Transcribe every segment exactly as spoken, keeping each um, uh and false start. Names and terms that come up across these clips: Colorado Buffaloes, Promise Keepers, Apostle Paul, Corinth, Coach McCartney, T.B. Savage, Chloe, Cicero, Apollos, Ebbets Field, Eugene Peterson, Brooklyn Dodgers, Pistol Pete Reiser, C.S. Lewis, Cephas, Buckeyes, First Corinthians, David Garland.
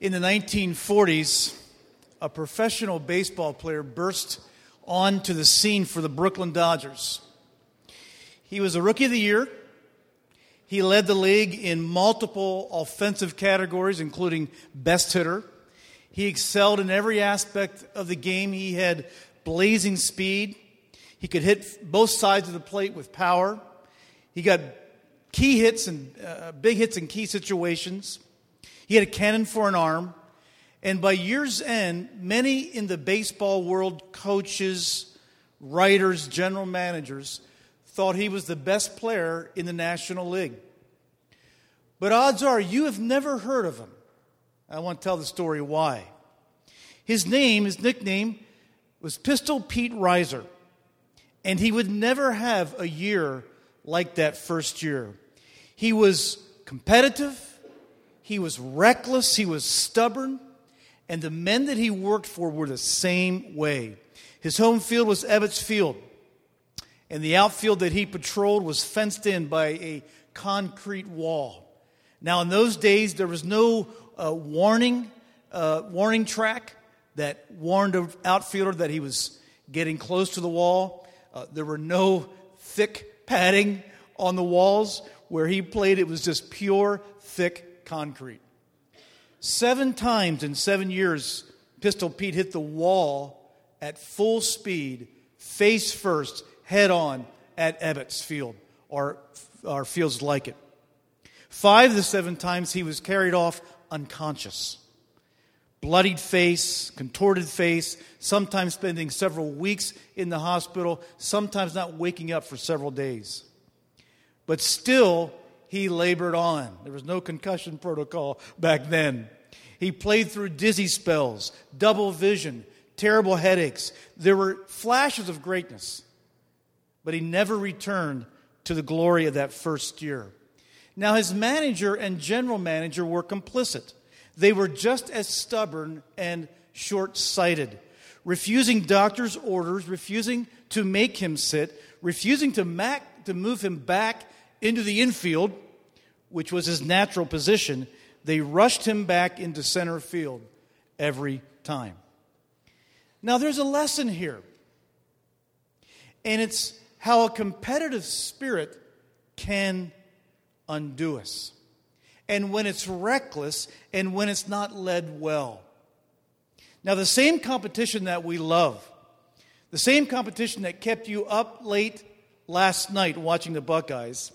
In the nineteen forties, a professional baseball player burst onto the scene for the Brooklyn Dodgers. He was a Rookie of the Year. He led the league in multiple offensive categories, including best hitter. He excelled in every aspect of the game. He had blazing speed. He could hit both sides of the plate with power. He got key hits and uh, big hits in key situations. He had a cannon for an arm. And by year's end, many in the baseball world, coaches, writers, general managers, thought he was the best player in the National League. But odds are you have never heard of him. I want to tell the story why. His name, his nickname, was Pistol Pete Reiser. And he would never have a year like that first year. He was competitive. He was reckless. He was stubborn. And the men that he worked for were the same way. His home field was Ebbets Field. And the outfield that he patrolled was fenced in by a concrete wall. Now, in those days, there was no uh, warning uh, warning track that warned an outfielder that he was getting close to the wall. Uh, there were no thick padding on the walls where he played. It was just pure, thick concrete. Seven times in seven years, Pistol Pete hit the wall at full speed, face first, head on at Ebbets Field, or, or fields like it. Five of the seven times he was carried off unconscious. Bloodied face, contorted face, sometimes spending several weeks in the hospital, sometimes not waking up for several days. But still, he labored on. There was no concussion protocol back then. He played through dizzy spells, double vision, terrible headaches. There were flashes of greatness. But he never returned to the glory of that first year. Now, his manager and general manager were complicit. They were just as stubborn and short-sighted, refusing doctor's orders, refusing to make him sit, refusing to, mac- to move him back into the infield, which was his natural position. They rushed him back into center field every time. Now, there's a lesson here, and it's how a competitive spirit can undo us. And when it's reckless, and when it's not led well. Now, the same competition that we love, the same competition that kept you up late last night watching the Buckeyes,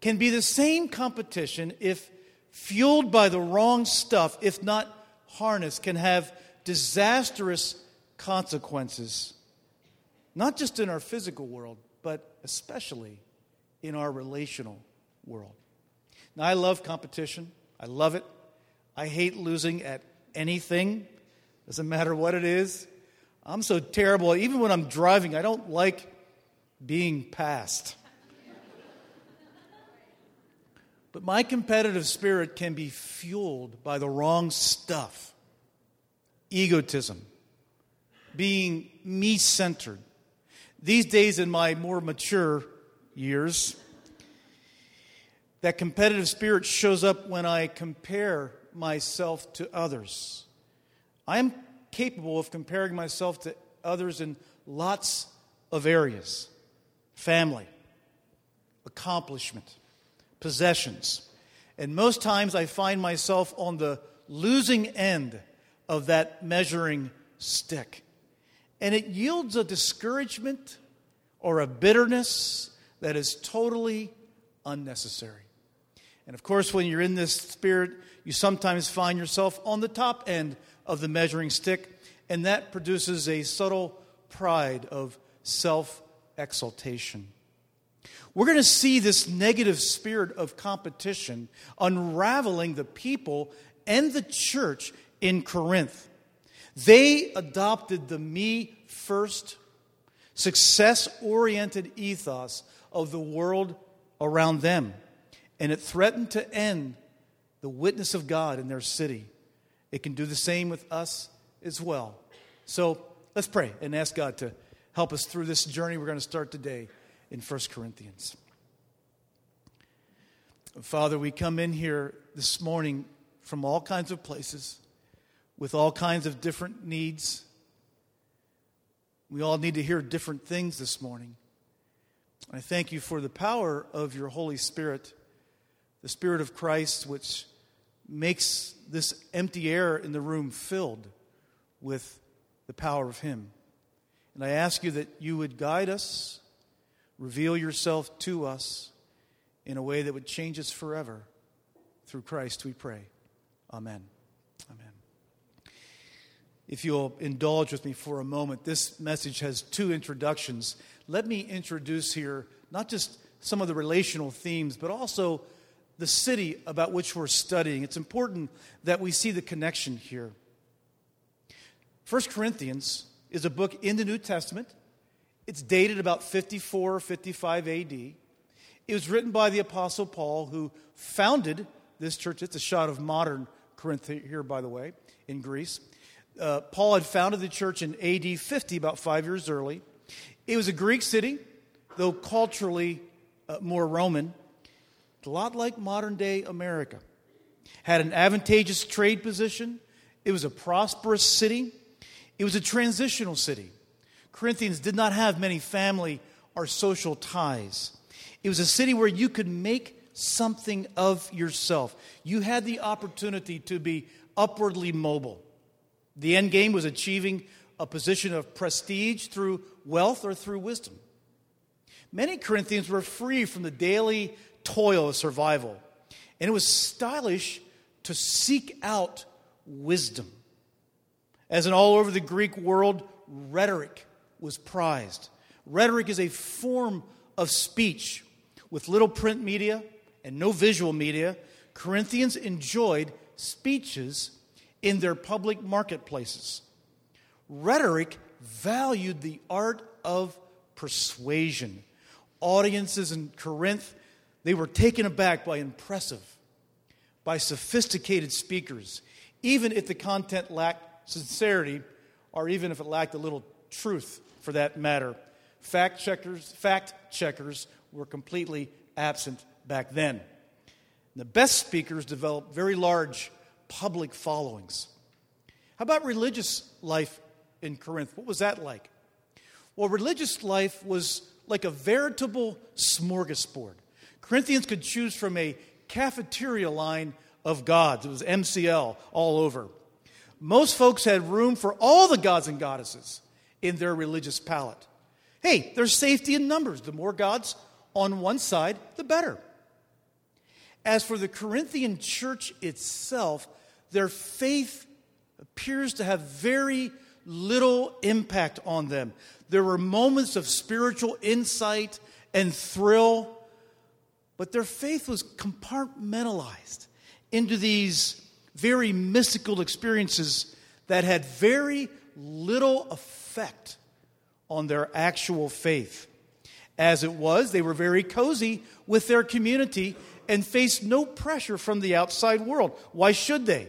can be the same competition if fueled by the wrong stuff, if not harnessed, can have disastrous consequences. Not just in our physical world, but especially in our relational world. Now, I love competition. I love it. I hate losing at anything. Doesn't matter what it is. I'm so terrible. Even when I'm driving, I don't like being passed. But my competitive spirit can be fueled by the wrong stuff. Egotism. Being me-centered. These days, in my more mature years, that competitive spirit shows up when I compare myself to others. I am capable of comparing myself to others in lots of areas. Family, accomplishment, possessions. And most times I find myself on the losing end of that measuring stick. And it yields a discouragement or a bitterness that is totally unnecessary. And of course, when you're in this spirit, you sometimes find yourself on the top end of the measuring stick, and that produces a subtle pride of self-exaltation. We're going to see this negative spirit of competition unraveling the people and the church in Corinth. They adopted the me first, success-oriented ethos of the world around them. And it threatened to end the witness of God in their city. It can do the same with us as well. So let's pray and ask God to help us through this journey we're going to start today in First Corinthians. Father, we come in here this morning from all kinds of places with all kinds of different needs. We all need to hear different things this morning. I thank you for the power of your Holy Spirit, the Spirit of Christ, which makes this empty air in the room filled with the power of Him. And I ask you that you would guide us, reveal yourself to us in a way that would change us forever. Through Christ we pray. Amen. Amen. If you'll indulge with me for a moment, this message has two introductions. Let me introduce here not just some of the relational themes, but also the city about which we're studying. It's important that we see the connection here. First Corinthians is a book in the New Testament. It's dated about fifty-four or fifty-five A D. It was written by the Apostle Paul, who founded this church. It's a shot of modern Corinth here, by the way, in Greece. Uh, Paul had founded the church in A D fifty, about five years early. It was a Greek city, though culturally uh, more Roman, a lot like modern-day America. Had an advantageous trade position. It was a prosperous city. It was a transitional city. Corinthians did not have many family or social ties. It was a city where you could make something of yourself. You had the opportunity to be upwardly mobile. The end game was achieving a position of prestige through wealth or through wisdom. Many Corinthians were free from the daily toil of survival, and it was stylish to seek out wisdom. As in all over the Greek world, rhetoric was prized. Rhetoric is a form of speech. With little print media and no visual media, Corinthians enjoyed speeches in their public marketplaces. Rhetoric valued the art of persuasion. Audiences in Corinth, they were taken aback by impressive, by sophisticated speakers, even if the content lacked sincerity, or even if it lacked a little truth for that matter. Fact checkers, fact checkers were completely absent back then. The best speakers developed very large public followings. How about religious life in Corinth? What was that like? Well, religious life was like a veritable smorgasbord. Corinthians could choose from a cafeteria line of gods. It was M C L all over. Most folks had room for all the gods and goddesses in their religious palate. Hey, there's safety in numbers. The more gods on one side, the better. As for the Corinthian church itself, their faith appears to have very little impact on them. There were moments of spiritual insight and thrill, but their faith was compartmentalized into these very mystical experiences that had very little effect on their actual faith. As it was, they were very cozy with their community and faced no pressure from the outside world. Why should they?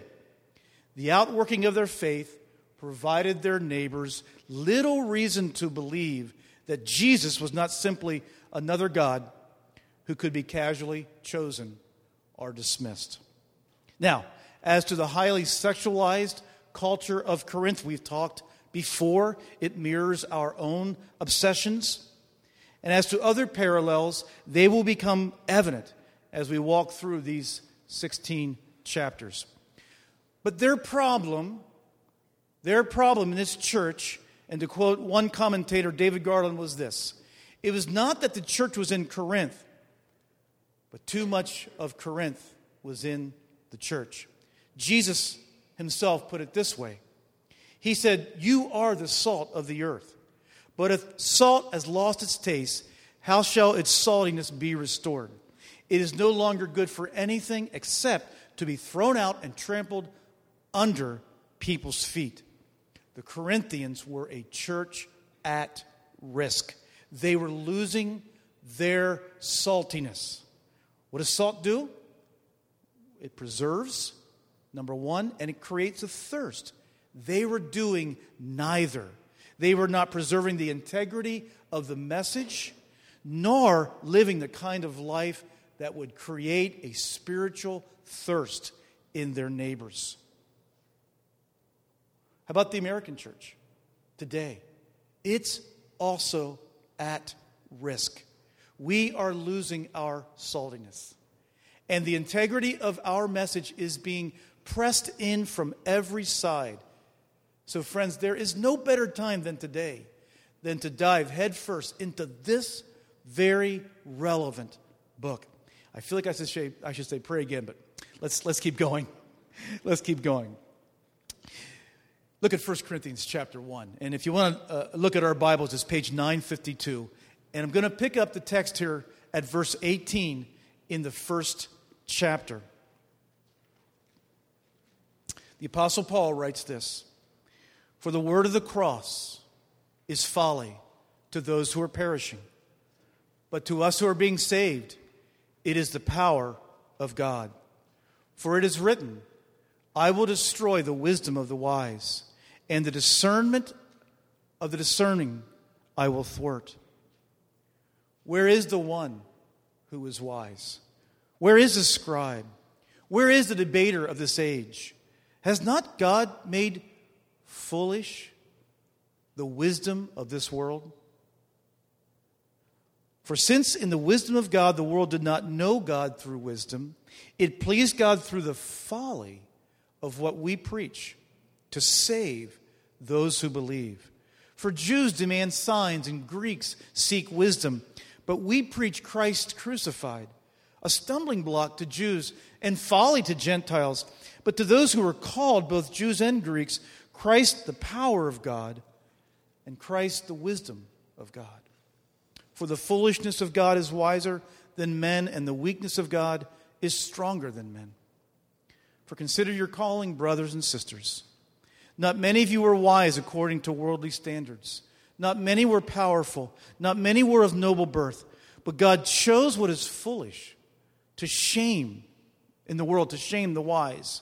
The outworking of their faith provided their neighbors little reason to believe that Jesus was not simply another God who could be casually chosen or dismissed. Now, as to the highly sexualized culture of Corinth, we've talked before, it mirrors our own obsessions. And as to other parallels, they will become evident as we walk through these sixteen chapters. But their problem, their problem in this church, and to quote one commentator, David Garland, was this: it was not that the church was in Corinth, but too much of Corinth was in the church. Jesus himself put it this way. He said, "You are the salt of the earth. But if salt has lost its taste, how shall its saltiness be restored? It is no longer good for anything except to be thrown out and trampled under people's feet." The Corinthians were a church at risk. They were losing their saltiness. What does salt do? It preserves, number one, and it creates a thirst. They were doing neither. They were not preserving the integrity of the message, nor living the kind of life that would create a spiritual thirst in their neighbors. How about the American church today? It's also at risk. We are losing our saltiness. And the integrity of our message is being pressed in from every side. So friends, there is no better time than today than to dive headfirst into this very relevant book. I feel like I should say, I should say pray again, but let's, let's keep going. Let's keep going. Look at First Corinthians chapter one. And if you want to uh, look at our Bibles, it's page nine fifty-two. And I'm going to pick up the text here at verse eighteen in the first chapter. The Apostle Paul writes this: "For the word of the cross is folly to those who are perishing, but to us who are being saved, it is the power of God. For it is written, I will destroy the wisdom of the wise, and the discernment of the discerning I will thwart. Where is the one who is wise? Where is the scribe? Where is the debater of this age? Has not God made foolish the wisdom of this world? For since in the wisdom of God the world did not know God through wisdom, it pleased God through the folly of what we preach to save those who believe. For Jews demand signs and Greeks seek wisdom, but we preach Christ crucified, a stumbling block to Jews and folly to Gentiles. But to those who are called, both Jews and Greeks, Christ the power of God, and Christ the wisdom of God. For the foolishness of God is wiser than men, and the weakness of God is stronger than men. For consider your calling, brothers and sisters. Not many of you were wise according to worldly standards. Not many were powerful. Not many were of noble birth. But God chose what is foolish to shame in the world, to shame the wise.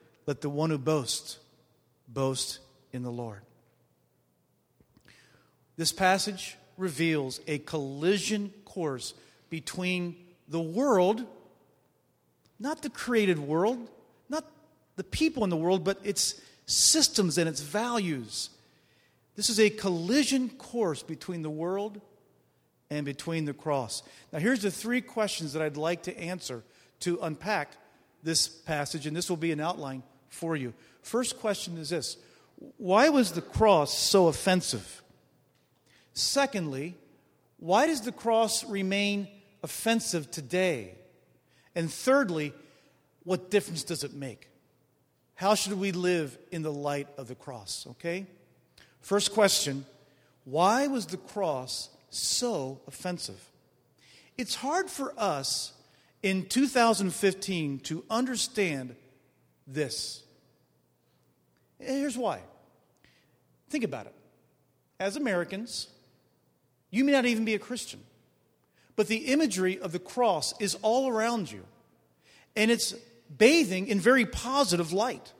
let the one who boasts, boast in the Lord." This passage reveals a collision course between the world, not the created world, not the people in the world, but its systems and its values. This is a collision course between the world and between the cross. Now, here's the three questions that I'd like to answer to unpack this passage, and this will be an outline for you. First question is this: why was the cross so offensive? Secondly, why does the cross remain offensive today? And thirdly, what difference does it make? How should we live in the light of the cross? Okay? First question, why was the cross so offensive? It's hard for us in two thousand fifteen to understand this. And here's why. Think about it. As Americans, you may not even be a Christian, but the imagery of the cross is all around you, and it's bathing in very positive light.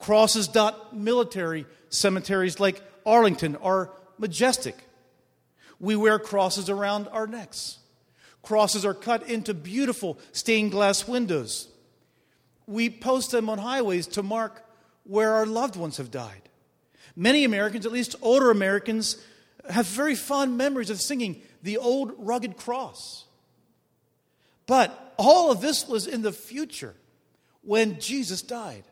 Crosses dot military cemeteries like Arlington are majestic. We wear crosses around our necks. Crosses are cut into beautiful stained glass windows. We post them on highways to mark where our loved ones have died. Many Americans, at least older Americans, have very fond memories of singing the old rugged cross. But all of this was in the future when Jesus died.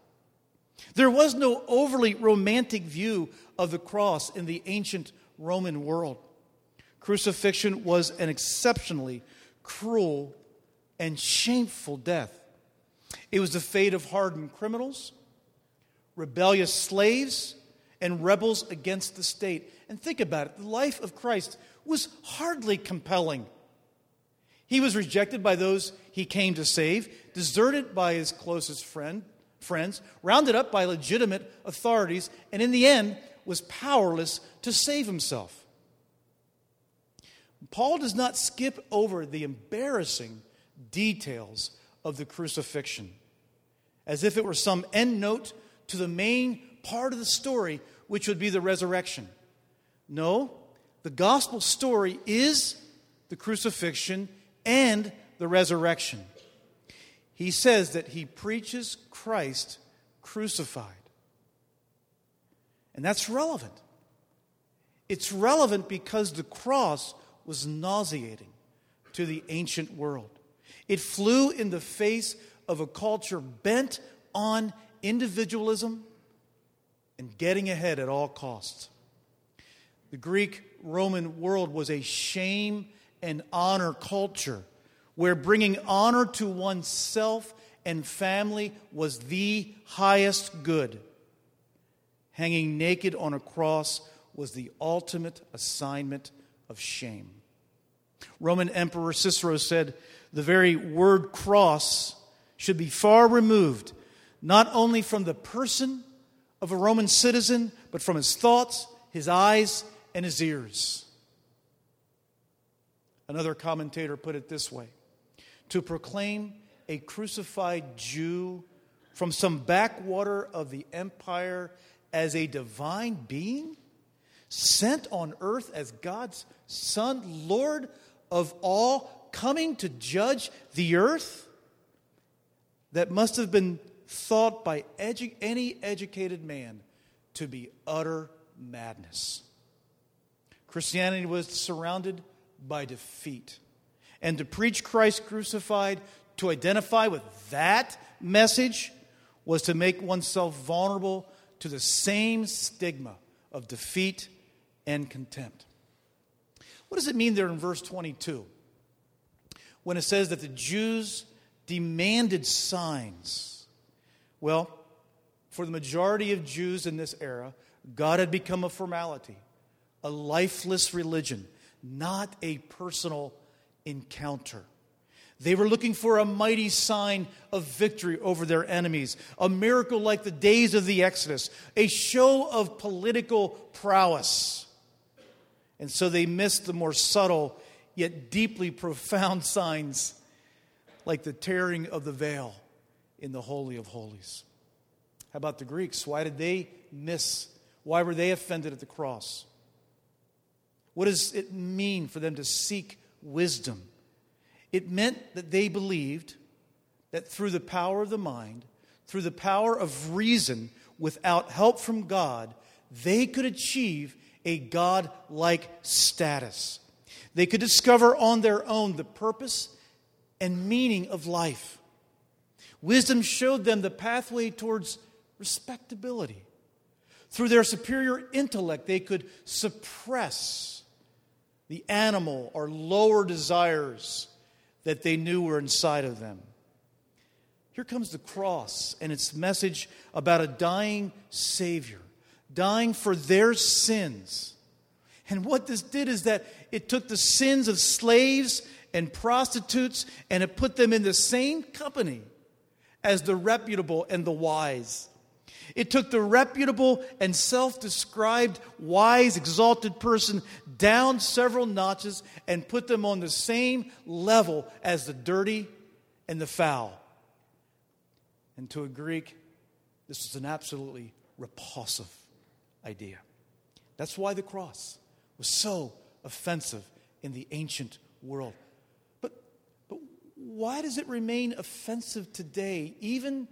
There was no overly romantic view of the cross in the ancient Roman world. Crucifixion was an exceptionally cruel and shameful death. It was the fate of hardened criminals, rebellious slaves, and rebels against the state. And think about it. The life of Christ was hardly compelling. He was rejected by those he came to save, deserted by his closest friend, friends, rounded up by legitimate authorities, and in the end was powerless to save himself. Paul does not skip over the embarrassing details of the crucifixion, as if it were some end note to the main part of the story, which would be the resurrection. No, the gospel story is the crucifixion and the resurrection. He says that he preaches Christ crucified. And that's relevant. It's relevant because the cross was nauseating to the ancient world. It flew in the face of a culture bent on individualism and getting ahead at all costs. The Greek-Roman world was a shame and honor culture, where bringing honor to oneself and family was the highest good. Hanging naked on a cross was the ultimate assignment of shame. Roman Emperor Cicero said, "The very word cross should be far removed, not only from the person of a Roman citizen, but from his thoughts, his eyes, and his ears." Another commentator put it this way: to proclaim a crucified Jew from some backwater of the empire as a divine being, sent on earth as God's Son, Lord of all, coming to judge the earth, that must have been thought by edu- any educated man to be utter madness. Christianity was surrounded by defeat. And to preach Christ crucified, to identify with that message, was to make oneself vulnerable to the same stigma of defeat and contempt. What does it mean there in verse twenty-two, when it says that the Jews demanded signs? Well, for the majority of Jews in this era, God had become a formality, a lifeless religion, not a personal encounter. They were looking for a mighty sign of victory over their enemies, a miracle like the days of the Exodus, a show of political prowess. And so they missed the more subtle yet deeply profound signs, like the tearing of the veil in the Holy of Holies. How about the Greeks? Why did they miss? Why were they offended at the cross? What does it mean for them to seek wisdom? It meant that they believed that through the power of the mind, through the power of reason, without help from God, they could achieve a God-like status. They could discover on their own the purpose and meaning of life. Wisdom showed them the pathway towards respectability. Through their superior intellect, they could suppress the animal or lower desires that they knew were inside of them. Here comes the cross and its message about a dying Savior, dying for their sins. And what this did is that it took the sins of slaves and prostitutes, and it put them in the same company as the reputable and the wise. It took the reputable and self-described wise, exalted person down several notches and put them on the same level as the dirty and the foul. And to a Greek, this was an absolutely repulsive idea. That's why the cross was so offensive in the ancient world. But, but why does it remain offensive today, even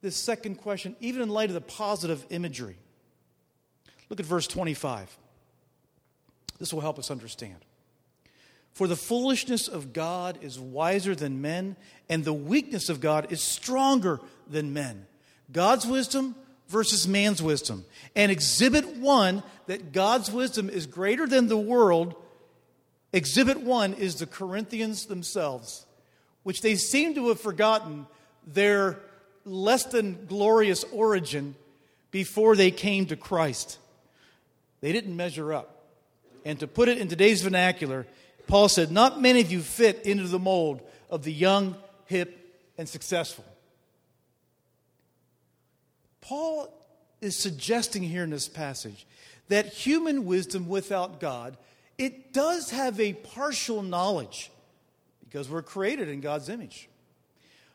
this second question, even in light of the positive imagery? Look at verse twenty-five. This will help us understand. "For the foolishness of God is wiser than men, and the weakness of God is stronger than men." God's wisdom versus man's wisdom. And exhibit one, that God's wisdom is greater than the world, exhibit one is the Corinthians themselves, which they seem to have forgotten their less than glorious origin before they came to Christ. They didn't measure up. And to put it in today's vernacular, Paul said, not many of you fit into the mold of the young, hip, and successful. Paul is suggesting here in this passage that human wisdom without God, it does have a partial knowledge because we're created in God's image.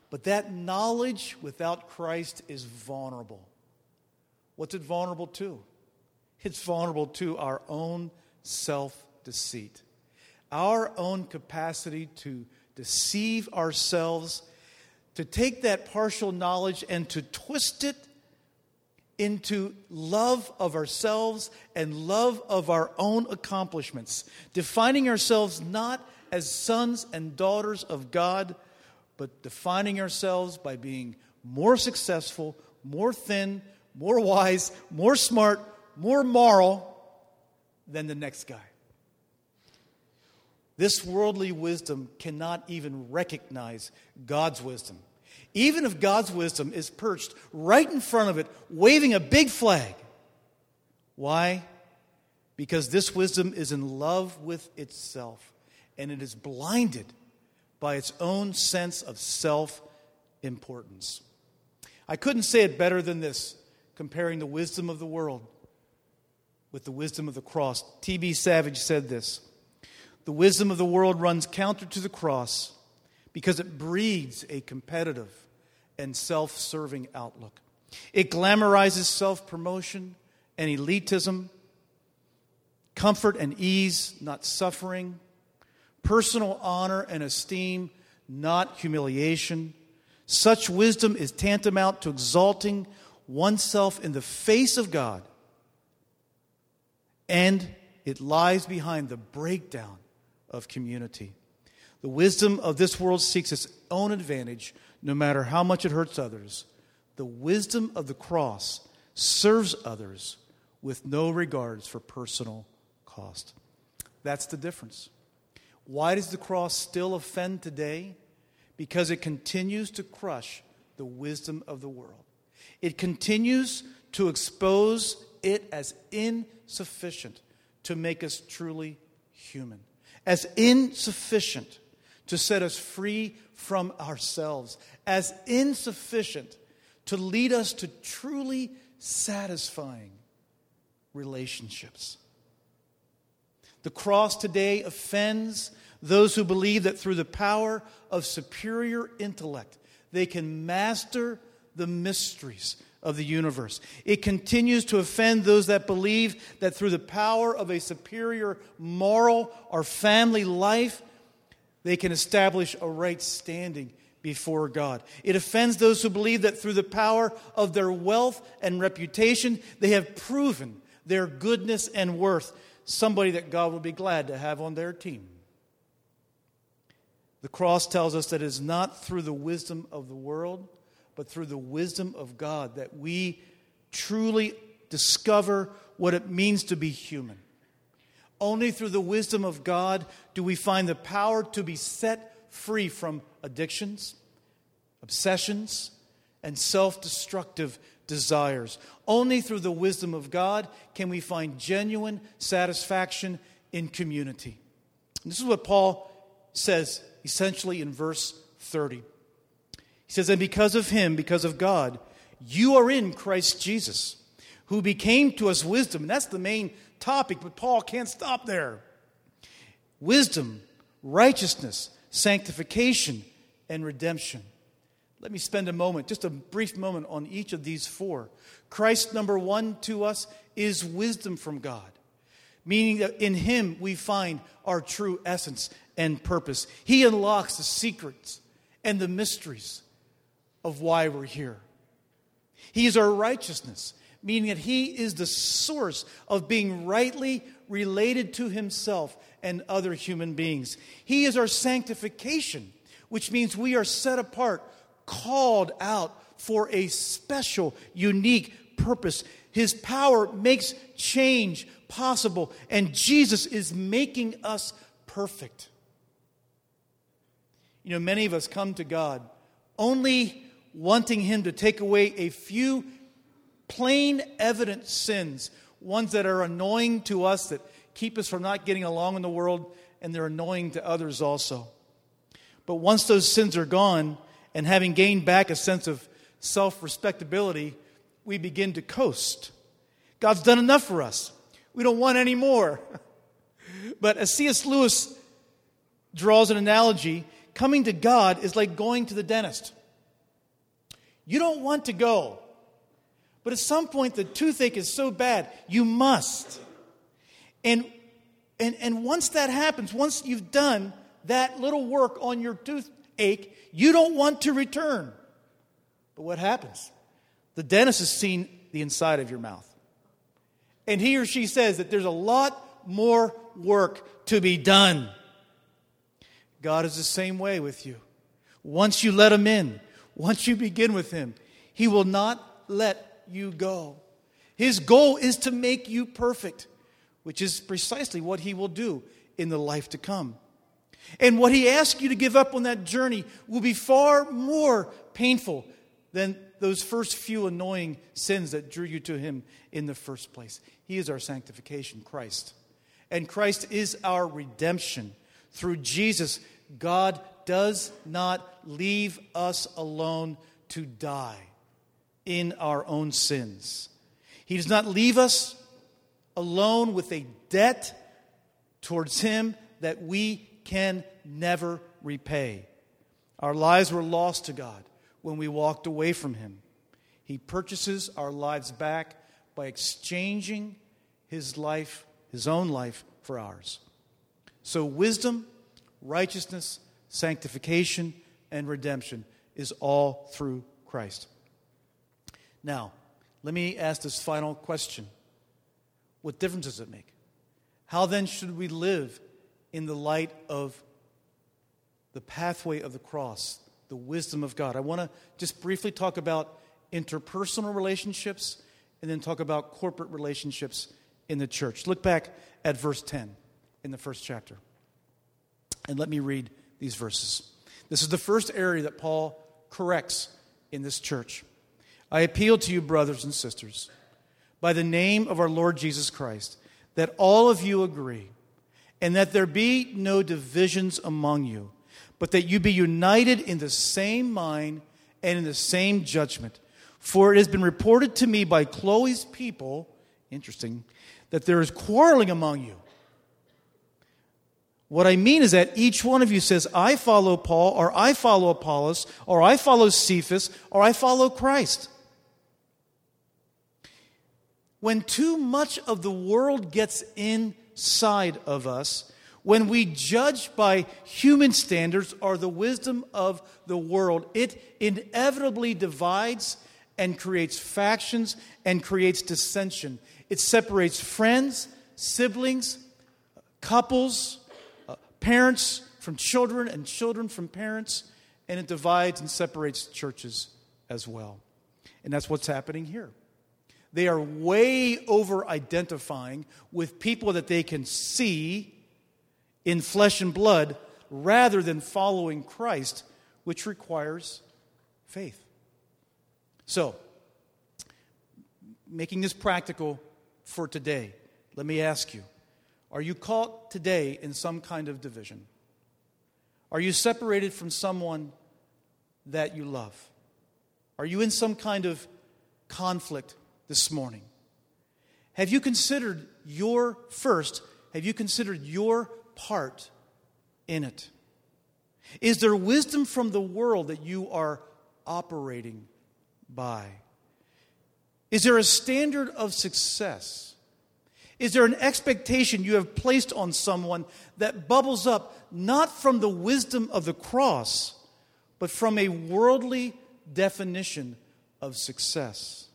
But that knowledge without Christ is vulnerable. What's it vulnerable to? It's vulnerable to our own self-deceit, our own capacity to deceive ourselves, to take that partial knowledge and to twist it into love of ourselves and love of our own accomplishments, defining ourselves not as sons and daughters of God, but defining ourselves by being more successful, more thin, more wise, more smart, more moral than the next guy. This worldly wisdom cannot even recognize God's wisdom. Even if God's wisdom is perched right in front of it, waving a big flag. Why? Because this wisdom is in love with itself, and it is blinded by its own sense of self-importance. I couldn't say it better than this, comparing the wisdom of the world with the wisdom of the cross. T B Savage said this, "The wisdom of the world runs counter to the cross because it breeds a competitive and self-serving outlook. It glamorizes self-promotion and elitism, comfort and ease, not suffering, personal honor and esteem, not humiliation. Such wisdom is tantamount to exalting oneself in the face of God, and it lies behind the breakdown of community. The wisdom of this world seeks its own advantage, no matter how much it hurts others. The wisdom of the cross serves others with no regards for personal cost." That's the difference. Why does the cross still offend today? Because it continues to crush the wisdom of the world. It continues to expose it as insufficient to make us truly human, as insufficient to set us free from ourselves, as insufficient to lead us to truly satisfying relationships. The cross today offends those who believe that through the power of superior intellect, they can master the mysteries of the universe. It continues to offend those that believe that through the power of a superior moral or family life, they can establish a right standing before God. It offends those who believe that through the power of their wealth and reputation, they have proven their goodness and worth, somebody that God will be glad to have on their team. The cross tells us that it is not through the wisdom of the world, but through the wisdom of God that we truly discover what it means to be human. Only through the wisdom of God do we find the power to be set free from addictions, obsessions, and self-destructive desires. Only through the wisdom of God can we find genuine satisfaction in community. And this is what Paul says essentially in verse thirty. He says, "And because of him, because of God, you are in Christ Jesus, who became to us wisdom." And that's the main topic, but Paul can't stop there. Wisdom, righteousness, sanctification, and redemption. Let me spend a moment, just a brief moment on each of these four. Christ, number one, to us is wisdom from God, meaning that in him we find our true essence and purpose. He unlocks the secrets and the mysteries of why we're here. He is our righteousness, meaning that he is the source of being rightly related to himself and other human beings. He is our sanctification, which means we are set apart, called out for a special, unique purpose. His power makes change possible, and Jesus is making us perfect. You know, many of us come to God only wanting him to take away a few plain, evident sins, ones that are annoying to us, that keep us from not getting along in the world, and they're annoying to others also. But once those sins are gone, and having gained back a sense of self-respectability, we begin to coast. God's done enough for us. We don't want any more. But as C S Lewis draws an analogy, coming to God is like going to the dentist. You don't want to go, but at some point the toothache is so bad, you must. And and and once that happens, once you've done that little work on your toothache, you don't want to return. But what happens? The dentist has seen the inside of your mouth. And he or she says that there's a lot more work to be done. God is the same way with you. Once you let Him in, once you begin with Him, He will not let you go. His goal is to make you perfect, which is precisely what He will do in the life to come. And what He asks you to give up on that journey will be far more painful than those first few annoying sins that drew you to Him in the first place. He is our sanctification, Christ. And Christ is our redemption. Through Jesus, God does not leave us alone to die in our own sins. He does not leave us alone with a debt towards Him that we can never repay. Our lives were lost to God when we walked away from Him. He purchases our lives back by exchanging His life, His own life, for ours. So wisdom, righteousness, sanctification, and redemption is all through Christ. Now, let me ask this final question. What difference does it make? How then should we live in the light of the pathway of the cross, the wisdom of God? I want to just briefly talk about interpersonal relationships and then talk about corporate relationships in the church. Look back at verse ten in the first chapter. And let me read these verses. This is the first area that Paul corrects in this church. I appeal to you, brothers and sisters, by the name of our Lord Jesus Christ, that all of you agree, and that there be no divisions among you, but that you be united in the same mind and in the same judgment. For it has been reported to me by Chloe's people, interesting, that there is quarreling among you. What I mean is that each one of you says, I follow Paul, or I follow Apollos, or I follow Cephas, or I follow Christ. When too much of the world gets inside of us, when we judge by human standards or the wisdom of the world, it inevitably divides and creates factions and creates dissension. It separates friends, siblings, couples, parents from children and children from parents, and it divides and separates churches as well. And that's what's happening here. They are way over-identifying with people that they can see in flesh and blood rather than following Christ, which requires faith. So, making this practical for today, let me ask you, are you caught today in some kind of division? Are you separated from someone that you love? Are you in some kind of conflict this morning? Have you considered your, first, have you considered your part in it? Is there wisdom from the world that you are operating by? Is there a standard of success? Is there an expectation you have placed on someone that bubbles up not from the wisdom of the cross, but from a worldly definition of success?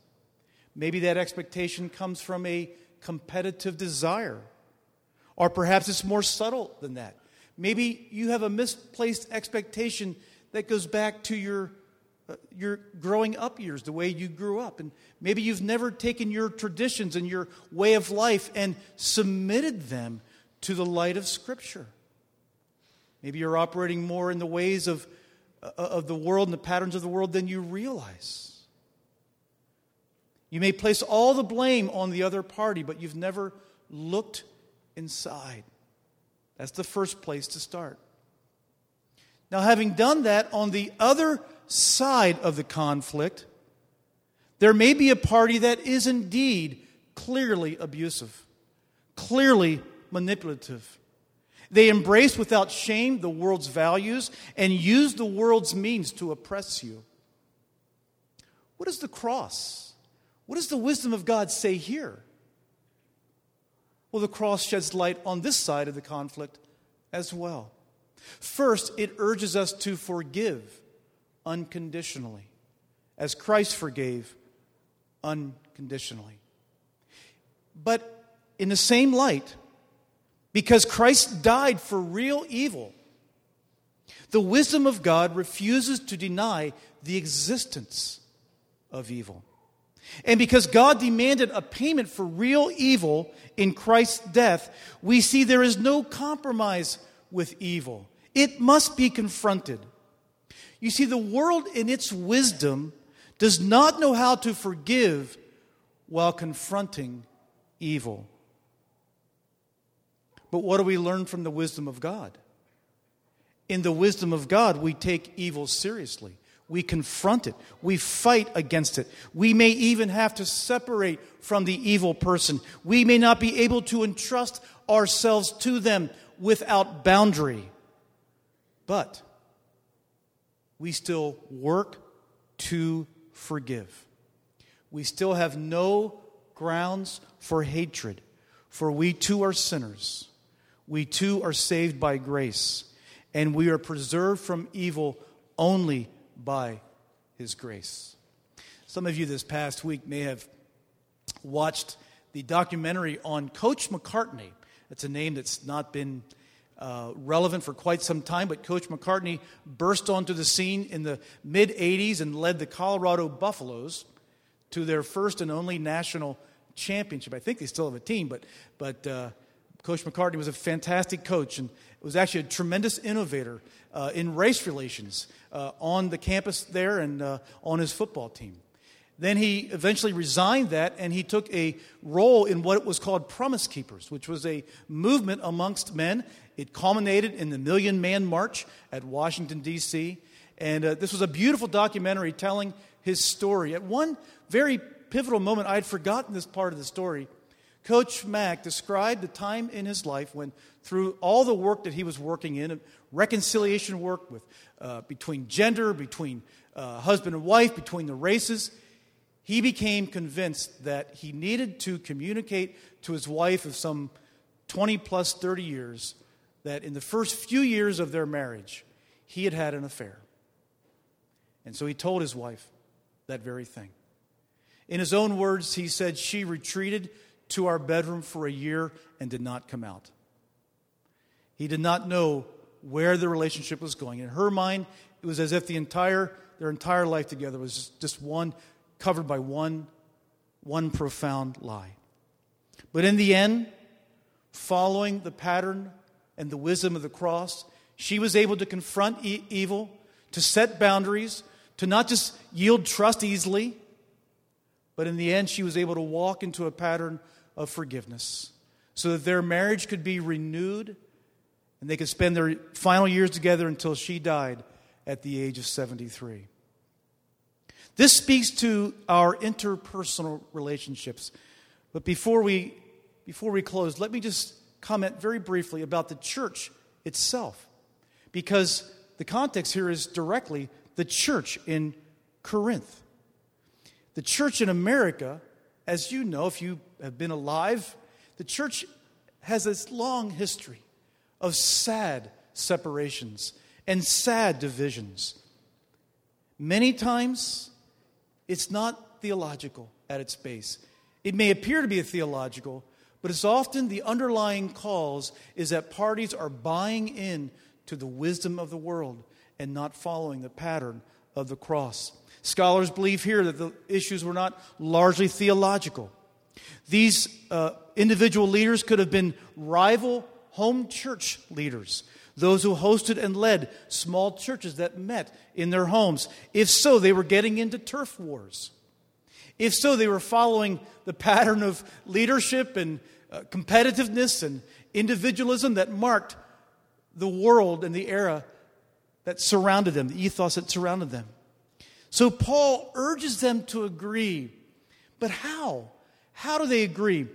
Maybe that expectation comes from a competitive desire, or perhaps it's more subtle than that. Maybe you have a misplaced expectation that goes back to your your growing up years, the way you grew up. And maybe you've never taken your traditions and your way of life and submitted them to the light of Scripture. Maybe you're operating more in the ways of, of the world and the patterns of the world than you realize. You may place all the blame on the other party, but you've never looked inside. That's the first place to start. Now, having done that, on the other side of the conflict, There may be a party that is indeed clearly abusive, clearly manipulative. They embrace without shame the world's values and use the world's means to oppress you. What is the cross? What does the wisdom of God say here? Well, the cross sheds light on this side of the conflict as well. First, it urges us to forgive unconditionally, as Christ forgave unconditionally. But in the same light, because Christ died for real evil, the wisdom of God refuses to deny the existence of evil. And because God demanded a payment for real evil in Christ's death, we see there is no compromise with evil. It must be confronted. You see, the world in its wisdom does not know how to forgive while confronting evil. But what do we learn from the wisdom of God? In the wisdom of God, we take evil seriously. We confront it. We fight against it. We may even have to separate from the evil person. We may not be able to entrust ourselves to them without boundary. But we still work to forgive. We still have no grounds for hatred, for we too are sinners. We too are saved by grace, and we are preserved from evil only by His grace. Some of you this past week may have watched the documentary on Coach McCartney. That's a name that's not been uh, relevant for quite some time, but Coach McCartney burst onto the scene in the mid-eighties and led the Colorado Buffaloes to their first and only national championship. I think they still have a team, but but. Uh, Coach McCartney was a fantastic coach and was actually a tremendous innovator uh, in race relations uh, on the campus there and uh, on his football team. Then he eventually resigned that, and he took a role in what was called Promise Keepers, which was a movement amongst men. It culminated in the Million Man March at Washington, D C, and uh, this was a beautiful documentary telling his story. At one very pivotal moment, I had forgotten this part of the story, Coach Mack described the time in his life when, through all the work that he was working in, reconciliation work with uh, between gender, between uh, husband and wife, between the races, he became convinced that he needed to communicate to his wife of some twenty plus thirty years that in the first few years of their marriage, he had had an affair. And so he told his wife that very thing. In his own words, he said, "She retreated to our bedroom for a year and did not come out." He did not know where the relationship was going. In her mind, it was as if the entire their entire life together was just, just one covered by one one profound lie. But in the end, following the pattern and the wisdom of the cross, she was able to confront e- evil, to set boundaries, to not just yield trust easily, but in the end, she was able to walk into a pattern of forgiveness so that their marriage could be renewed and they could spend their final years together until she died at the age of seventy-three. This speaks to our interpersonal relationships. But before we, before we close, let me just comment very briefly about the church itself, because the context here is directly the church in Corinth. The church in America, as you know, if you have been alive, the church has this long history of sad separations and sad divisions. Many times, it's not theological at its base. It may appear to be a theological, but it's often the underlying cause is that parties are buying in to the wisdom of the world and not following the pattern of the cross. Scholars believe here that the issues were not largely theological. These uh, individual leaders could have been rival home church leaders, those who hosted and led small churches that met in their homes. If so, they were getting into turf wars. If so, they were following the pattern of leadership and uh, competitiveness and individualism that marked the world and the era that surrounded them, the ethos that surrounded them. So Paul urges them to agree. But how? How do they agree?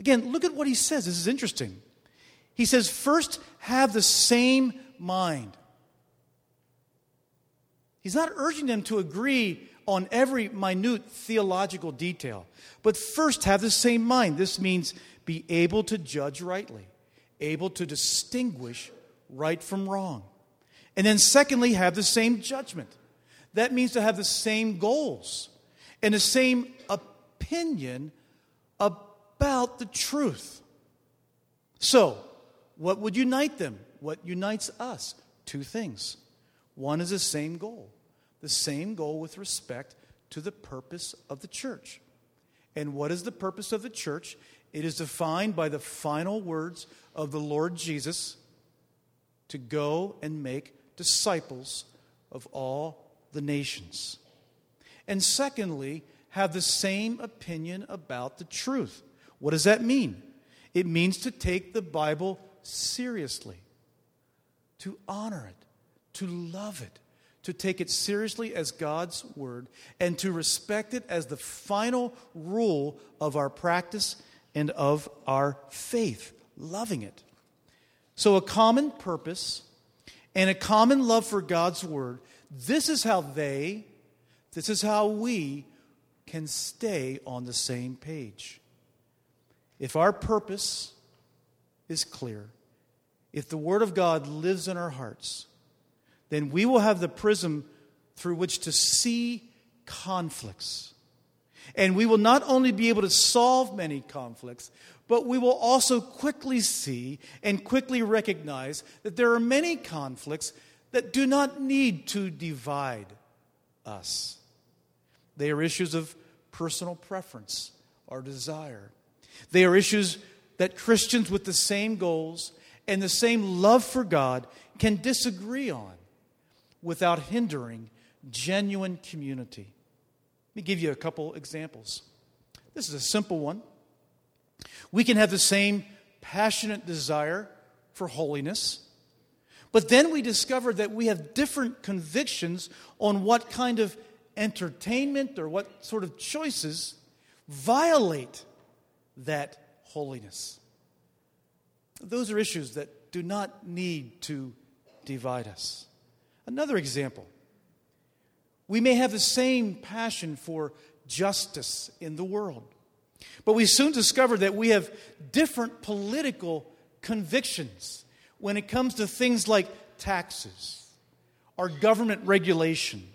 Again, look at what he says. This is interesting. He says, first, have the same mind. He's not urging them to agree on every minute theological detail. But first, have the same mind. This means be able to judge rightly, able to distinguish right from wrong. And then secondly, have the same judgment. That means to have the same goals and the same opinion about the truth. So, what would unite them? What unites us? Two things. One is the same goal. The same goal with respect to the purpose of the church. And what is the purpose of the church? It is defined by the final words of the Lord Jesus to go and make disciples of all the nations. And secondly, have the same opinion about the truth. What does that mean? It means to take the Bible seriously, to honor it, to love it, to take it seriously as God's word, and to respect it as the final rule of our practice and of our faith, loving it. So a common purpose and a common love for God's word, this is how they, this is how we can stay on the same page. If our purpose is clear, if the word of God lives in our hearts, then we will have the prism through which to see conflicts. And we will not only be able to solve many conflicts, but we will also quickly see and quickly recognize that there are many conflicts that do not need to divide us. They are issues of personal preference or desire. They are issues that Christians with the same goals and the same love for God can disagree on without hindering genuine community. Let me give you a couple examples. This is a simple one. We can have the same passionate desire for holiness, but then we discover that we have different convictions on what kind of entertainment or what sort of choices violate that holiness. Those are issues that do not need to divide us. Another example, we may have the same passion for justice in the world, but we soon discover that we have different political convictions when it comes to things like taxes, our government regulation,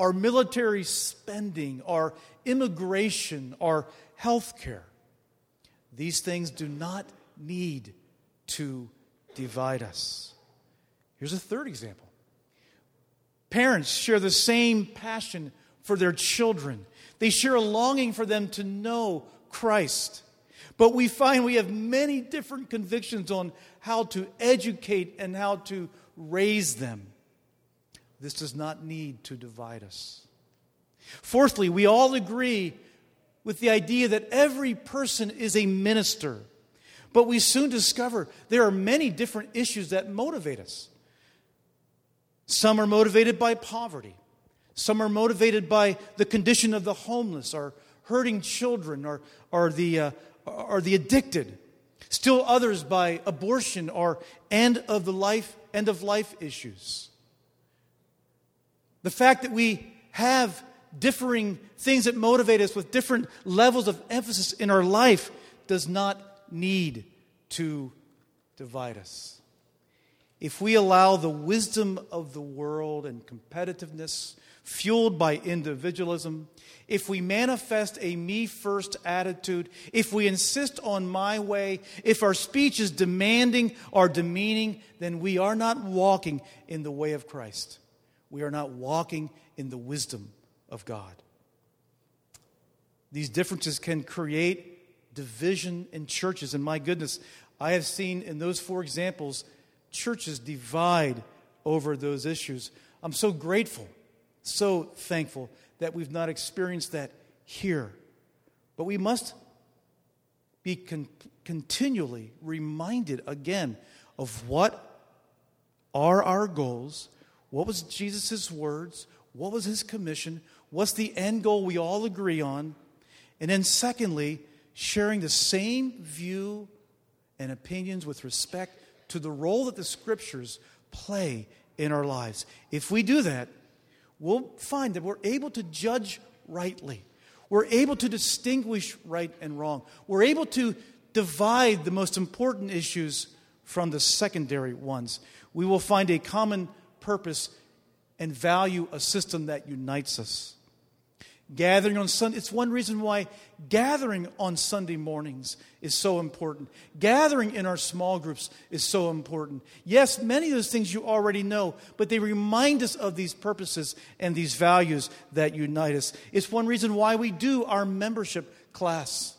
our military spending, our immigration, our health care. These things do not need to divide us. Here's a third example. Parents share the same passion for their children. They share a longing for them to know Christ. But we find we have many different convictions on how to educate and how to raise them. This does not need to divide us. Fourthly, we all agree with the idea that every person is a minister. But we soon discover there are many different issues that motivate us. Some are motivated by poverty. Some are motivated by the condition of the homeless or hurting children or, or the... Uh, Are the addicted, still others by abortion or end of the life, end of life issues. The fact that we have differing things that motivate us with different levels of emphasis in our life does not need to divide us. If we allow the wisdom of the world and competitiveness fueled by individualism, if we manifest a me-first attitude, if we insist on my way, if our speech is demanding or demeaning, then we are not walking in the way of Christ. We are not walking in the wisdom of God. These differences can create division in churches. And my goodness, I have seen in those four examples, churches divide over those issues. I'm so grateful, so thankful that we've not experienced that here. But we must be con- continually reminded again of what are our goals, what was Jesus' words, What was his commission? What's the end goal we all agree on? And then secondly, sharing the same view and opinions with respect to the role that the Scriptures play in our lives. If we do that, we'll find that we're able to judge rightly. We're able to distinguish right and wrong. We're able to divide the most important issues from the secondary ones. We will find a common purpose and value a system that unites us. Gathering on Sunday, it's one reason why gathering on Sunday mornings is so important. Gathering in our small groups is so important. Yes, many of those things you already know, but they remind us of these purposes and these values that unite us. It's one reason why we do our membership class,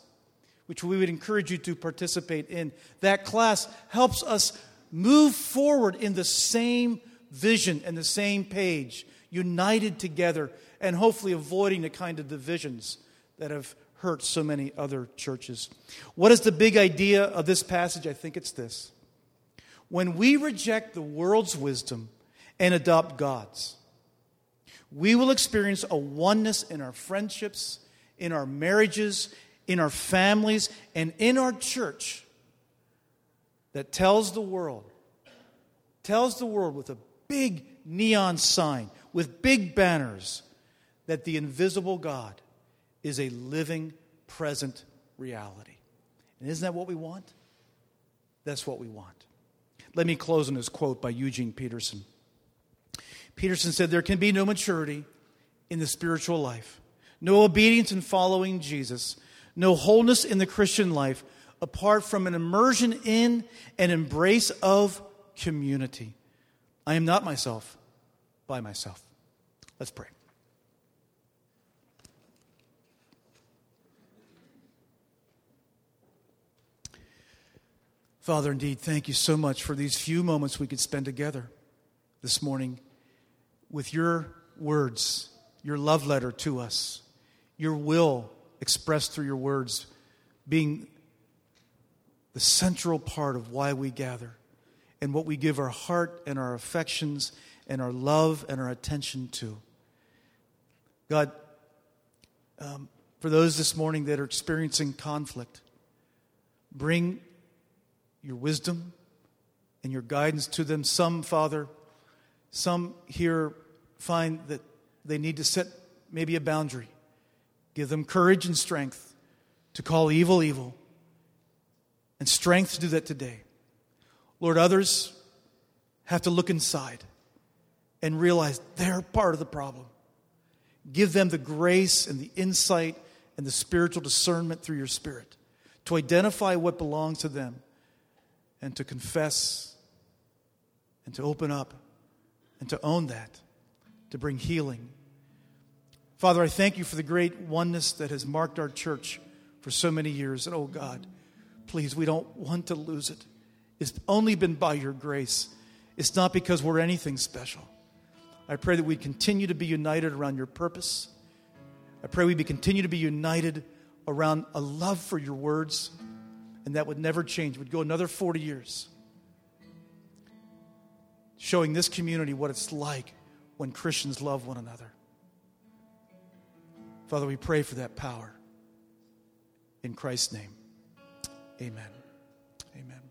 which we would encourage you to participate in. That class helps us move forward in the same vision and the same page, united together, and hopefully avoiding the kind of divisions that have hurt so many other churches. What is the big idea of this passage? I think it's this. When we reject the world's wisdom and adopt God's, we will experience a oneness in our friendships, in our marriages, in our families, and in our church that tells the world, tells the world with a big neon sign, with big banners, that the invisible God is a living, present reality. And isn't that what we want? That's what we want. Let me close on this quote by Eugene Peterson. Peterson said, "There can be no maturity in the spiritual life, no obedience in following Jesus, no wholeness in the Christian life, apart from an immersion in and embrace of community. I am not myself by myself." Let's pray. Father, indeed, thank you so much for these few moments we could spend together this morning with your words, your love letter to us, your will expressed through your words being the central part of why we gather and what we give our heart and our affections and our love and our attention to. God, um, for those this morning that are experiencing conflict, bring your wisdom and your guidance to them. Some, Father, some here find that they need to set maybe a boundary. Give them courage and strength to call evil evil and strength to do that today. Lord, others have to look inside and realize they're part of the problem. Give them the grace and the insight and the spiritual discernment through your Spirit to identify what belongs to them, and to confess, and to open up, and to own that, to bring healing. Father, I thank you for the great oneness that has marked our church for so many years. And oh God, please, we don't want to lose it. It's only been by your grace. It's not because we're anything special. I pray that we continue to be united around your purpose. I pray we continue to be united around a love for your words, and that would never change. It would go another forty years. Showing this community what it's like when Christians love one another. Father, we pray for that power. In Christ's name, amen. Amen.